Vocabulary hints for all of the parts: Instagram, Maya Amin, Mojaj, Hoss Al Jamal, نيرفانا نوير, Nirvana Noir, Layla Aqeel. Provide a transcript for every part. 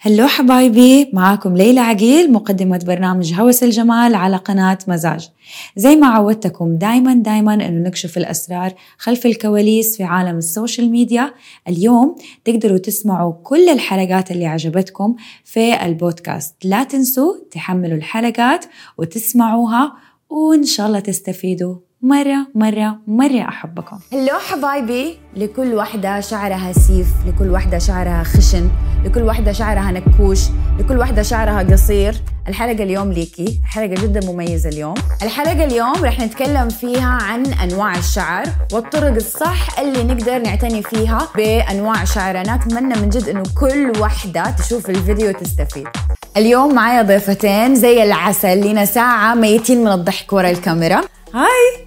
هلو حبايبي، معاكم ليلى عقيل مقدمة برنامج هوس الجمال على قناة مزاج. زي ما عودتكم دايما انه نكشف الأسرار خلف الكواليس في عالم السوشيال ميديا. اليوم تقدروا تسمعوا كل الحلقات اللي عجبتكم في البودكاست. لا تنسوا تحملوا الحلقات وتسمعوها وإن شاء الله تستفيدوا. مرة مرة مرة أحبكم. هلو حبايبي، لكل وحدة شعرها سيف، لكل وحدة شعرها خشن، لكل وحدة شعرها نكوش، لكل وحدة شعرها قصير. الحلقة اليوم ليكي، حلقة جدا مميزة اليوم. الحلقة اليوم رح نتكلم فيها عن أنواع الشعر والطرق الصح اللي نقدر نعتني فيها بأنواع شعرنا. أتمنى من جد إنه كل وحدة تشوف الفيديو وتستفيد. اليوم معايا ضيفتين زي العسل، لنا ساعة ميتين من الضحك ورا الكاميرا.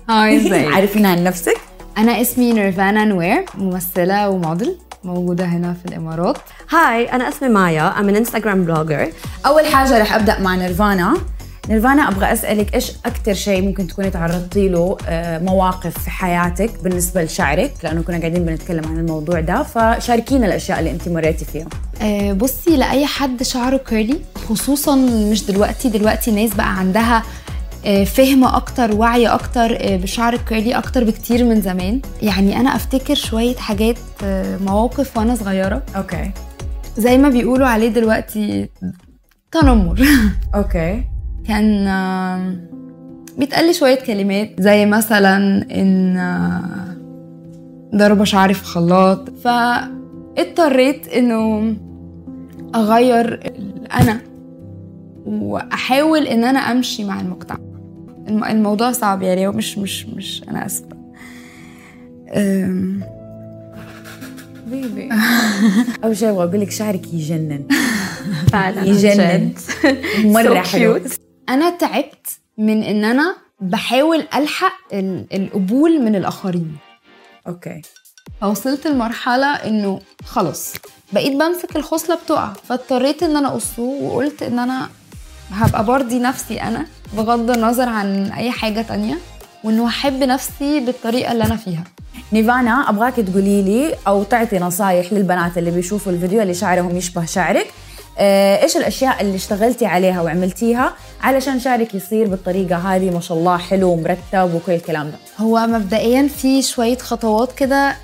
هاي ازيك؟ عارفين عن نفسك؟ أنا اسمي نيرفانا نوير، ممثلة وموديل موجودة هنا في الإمارات. هاي، أنا اسمي مايا، I'm an Instagram blogger. أول حاجة رح أبدأ مع نيرفانا، أبغى أسألك إيش أكتر شيء ممكن تكوني تعرضتي له مواقف في حياتك بالنسبة لشعرك، لأنه كنا قاعدين بنتكلم عن الموضوع ده، فشاركينا الأشياء اللي أنت مريتي فيها. بصي، لأي حد شعره كيرلي خصوصاً، مش دلوقتي الناس بقى عندها فهمة أكتر، وعي أكتر بشعر الكيرلي أكتر بكتير من زمان. يعني أنا أفتكر شوية حاجات، مواقف وأنا صغيرة. أوكي. زي ما بيقولوا عليه دلوقتي تنمر. أوكي. كان بيتقال شوية كلمات زي مثلا إن ضربة شعري في خلاط، فاضطريت إنه أغير أنا وأحاول إن أنا أمشي مع المجتمع. الموضوع صعب يعني، مش أنا أسفة بيبي. أو شيء أقول لك، شعرك يجنن فعلا، يجنن مرة حلو. أنا تعبت من إن أنا بحاول ألحق القبول من الآخرين. أوكي. فوصلت المرحلة إنه خلاص بقيت بمسك الخصلة بتقع، فاضطريت إن أنا أقصه، وقلت إن أنا هبقى برضي نفسي أنا بغض النظر عن أي حاجة تانية، وإنه أحب نفسي بالطريقة اللي أنا فيها. نيرفانا، أبغاك تقولي لي أو تعطي نصايح للبنات اللي بيشوفوا الفيديو اللي شعرهم يشبه شعرك. إيش الأشياء اللي اشتغلتي عليها وعملتيها علشان شعرك يصير بالطريقة هذه ما شاء الله حلو ومرتب وكل الكلام ده؟ هو مبدئيا في شوية خطوات كده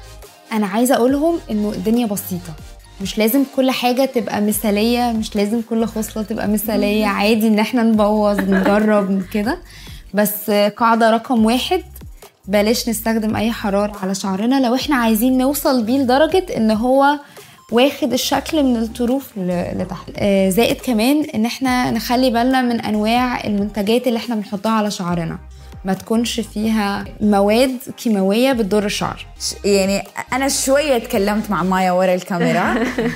أنا عايزة أقولهم، إنه الدنيا بسيطة، مش لازم كل حاجة تبقى مثالية، مش لازم كل خصلة تبقى مثالية. عادي إن احنا نبوظ، نجرب كده. بس قاعدة رقم 1، بلاش نستخدم أي حرارة على شعرنا لو احنا عايزين نوصل بيه لدرجة إن هو واخد الشكل من الطروف لتحت. زائد كمان إن احنا نخلي بالنا من أنواع المنتجات اللي احنا بنحطها على شعرنا، ما تكونش فيها مواد كيماوية بتضر الشعر. يعني أنا شوية اتكلمت مع مايا ورا الكاميرا،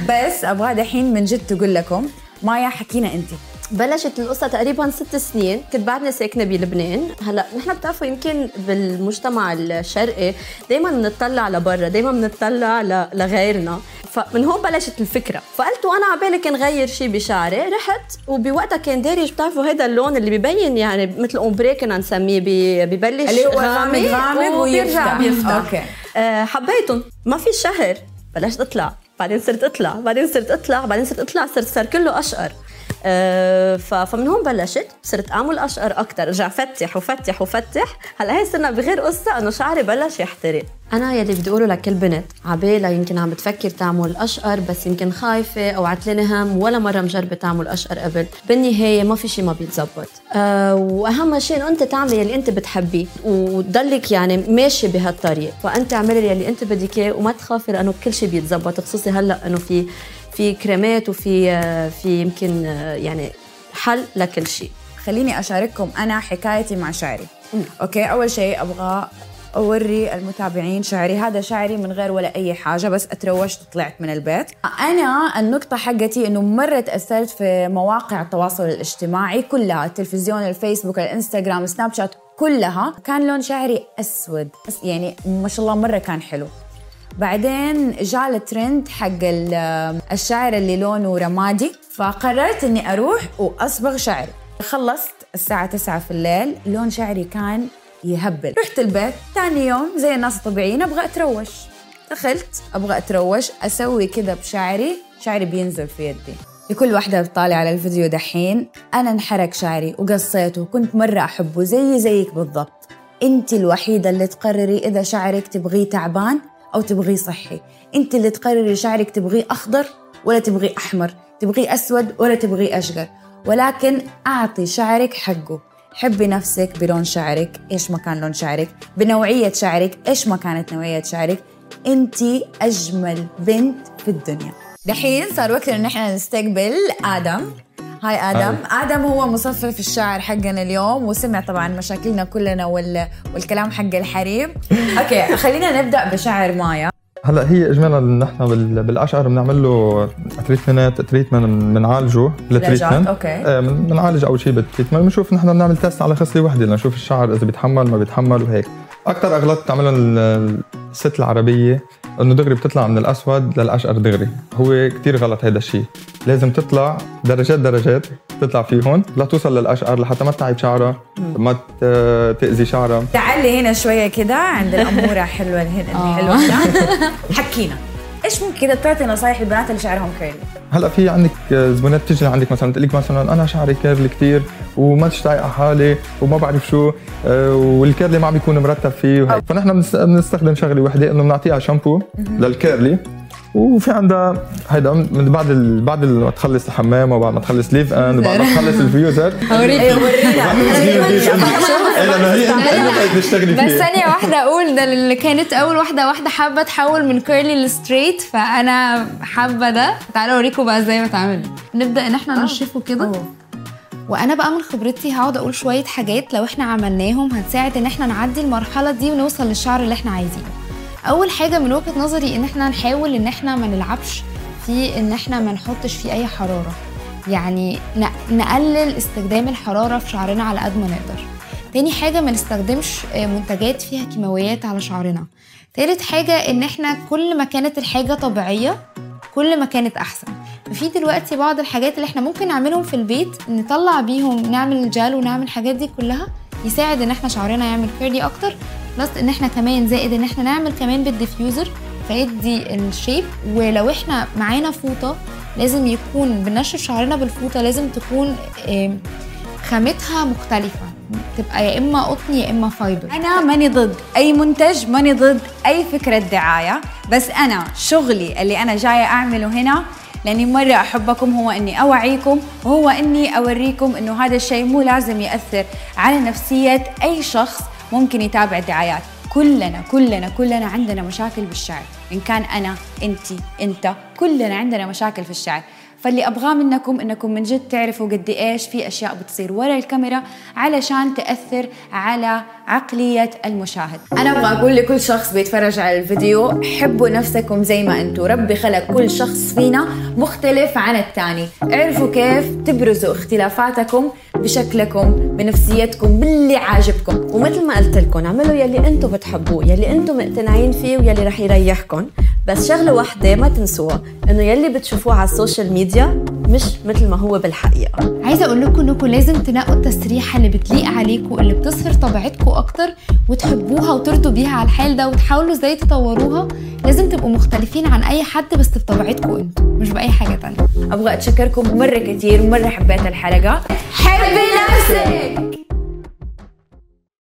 بس أبغى دحين من جد تقول لكم. مايا، حكينا أنت. بلشت القصة تقريباً 6 سنين، كنت بعدني ساكنة بلبنان. هلأ نحن بتعرفوا يمكن بالمجتمع الشرقي دايماً بنطلع لبرا، دايماً بنطلع لغيرنا، فمن هون بلشت الفكرة. فقلت وأنا عبالك نغير شي بشعري، رحت وبوقتها كان دارج، بتعرفوا هيدا اللون اللي بيبين يعني مثل أومبري كنا نسميه، ببلش اللي هو غامق وبيرجع بيفتح. حبيتهم. ما في شهر بلشت أطلع، بعدين صرت أطلع، صار كله أشقر. فمن هون بلشت صرت أعمل أشقر أكتر، رجع فتح. هلأ هاي صرنا بغير قصة أنه شعري بلش يحترق. أنا يلي بدي أقوله لكل بنت عبالة يمكن عم بتفكر تعمل أشقر بس يمكن خايفة أو عتلانة هم، ولا مرة مجربة تعمل أشقر قبل، بالنهاية ما في شيء ما بيتزبط. وأهم شيء إن أنت تعمل يلي أنت بتحبيه وتضلك يعني ماشي بهالطريق. فأنت اعملي يلي أنت بدك إياه وما تخافي، لأنه كل شيء بيتزبط، خصوصي هلأ إنه في كريمات وفي يمكن يعني حل لكل شيء. خليني أشارككم أنا حكايتي مع شعري. أوكي. أول شيء أبغى أوري المتابعين شعري. هذا شعري من غير ولا أي حاجة، بس أتروشت وطلعت من البيت. أنا النقطة حقتي أنه مرة تأثرت في مواقع التواصل الاجتماعي كلها، التلفزيون، الفيسبوك، الإنستغرام، سناب شات، كلها كان لون شعري أسود، بس يعني ما شاء الله مرة كان حلو. بعدين جاء الترند حق الشعر اللي لونه رمادي، فقررت أني أروح وأصبغ شعري. خلصت الساعة 9 PM، لون شعري كان يهبل. رحت البيت تاني يوم زي الناس الطبيعيين، أبغى أتروش أسوي كده بشعري، شعري بينزل في يدي. لكل واحدة بتطالع على الفيديو دحين، أنا انحرك شعري وقصيته وكنت مرة أحبه زيك بالضبط. أنت الوحيدة اللي تقرري إذا شعرك تبغيه تعبان أو تبغيه صحي، أنت اللي تقرري شعرك تبغيه أخضر ولا تبغيه أحمر، تبغيه أسود ولا تبغيه أشقر، ولكن أعطي شعرك حقه. حبي نفسك بلون شعرك إيش ما كان لون شعرك، بنوعية شعرك إيش ما كانت نوعية شعرك، أنت أجمل بنت في الدنيا. دحين صار وقت إن إحنا نستقبل آدم. هاي آدم. آدم هو مصفف الشعر حقنا اليوم وسمع طبعاً مشاكلنا كلنا والكلام حق الحريم. أوكي خلينا نبدأ بشعر مايا. هلا هي اجمالا نحن بالاشعر بنعمل له تريتمنت بنعالجه للتريتمنت. اوكي بنعالج اول شيء بالتريتمنت، بنشوف نحن بنعمل تيست على خصله وحده لنشوف الشعر اذا بيتحمل ما بيتحمل وهيك. اكثر اغلاط بتعملها الست العربيه انه دغري بتطلع من الاسود للاشقر دغري، هو كتير غلط هذا الشيء. لازم تطلع درجات تطلع فيهم لا توصل للاشقر لحتى ما تعب شعرها ما تاذي شعرها. تعالي هنا شويه كده عند الاموره حلوه الحلوه حكينا ايش ممكن كده تعطي نصايح البنات اللي شعرهم كيرلي؟ هلا في عندك زبونات بتجي عندك مثلا تقول لك مثلا انا شعري كيرلي كتير وما تشتايق على حالي وما بعرف شو والكيرلي ما بيكون مرتب فيه وهيك، فنحن بنستخدم شغله وحده انه بنعطيها شامبو للكيرلي، وفي عندها هيدا من بعد ما تخلص الحمام وبعد ما تخلص ليف ان وبعد ما تخلص الفيوزر بس ثانية واحدة أقول ده اللي كانت أول واحدة حابة تحول من كيرلي لستريت، فأنا حابة ده. تعالوا أوريكم بقى إزاي بتعمل. نبدأ إن إحنا نرشفه كده، وأنا بقى من خبرتي هقعد أقول شوية حاجات لو إحنا عملناهم هتساعد إن إحنا نعدي المرحلة دي ونوصل للشعر اللي إحنا عايزينه. اول حاجه من وجهه نظري ان احنا نحاول ان احنا ما نلعبش في ان احنا ما نحطش فيه اي حراره، يعني نقلل استخدام الحراره في شعرنا على قد ما نقدر. تاني حاجه ما نستخدمش منتجات فيها كيماويات على شعرنا. تالت حاجه ان احنا كل ما كانت الحاجه طبيعيه كل ما كانت احسن. في دلوقتي بعض الحاجات اللي احنا ممكن نعملهم في البيت نطلع بيهم، نعمل جل ونعمل الحاجات دي كلها، يساعد ان احنا شعرنا يعمل كيرلي اكتر. بس ان احنا كمان زائد ان احنا نعمل كمان بالديفيوزر فيدي الشيب. ولو احنا معانا فوطه لازم يكون بنشف شعرنا بالفوطه، لازم تكون خامتها مختلفه، تبقى يا اما قطن يا اما فايبر. انا ماني ضد اي منتج، ماني ضد اي فكره دعايه، بس انا شغلي اللي انا جايه اعمله هنا لاني مره احبكم هو اني اوعيكم، وهو اني اوريكم انه هذا الشيء مو لازم ياثر على نفسيه اي شخص ممكن يتابع الدعايات. كلنا كلنا كلنا عندنا مشاكل بالشعر، إن كان أنا أنت كلنا عندنا مشاكل في الشعر. فاللي أبغاه منكم إنكم من جد تعرفوا قد إيش في أشياء بتصير ورا الكاميرا علشان تأثر على عقلية المشاهد. أنا أبغى أقول لكل شخص بيتفرج على الفيديو حبوا نفسكم زي ما أنتوا، ربي خلق كل شخص فينا مختلف عن التاني، اعرفوا كيف تبرزوا اختلافاتكم بشكلكم بنفسيتكم باللي عاجبكم. ومثل ما قلت لكم اعملوا يلي أنتوا بتحبوه، يلي أنتوا مقتنعين فيه ويلي رح يريحكم. بس شغلة واحدة ما تنسوها، إنه يلي بتشوفوه على السوشيال ميديا مش مثل ما هو بالحقيقة. عايزة أقول لكم إنكم لازم تنقوا التسريحة اللي بتليق عليكم، اللي بتظهر طبيعتكم أكتر وتحبوها وترضوا بيها على الحال ده، وتحاولوا إزاي تطوروها. لازم تبقوا مختلفين عن أي حد بس بطبيعتكم أنتم مش بأي حاجة تانية. أبغى أتشكركم مرة كتير، مرة حبيت الحلقة. حبي نفسك.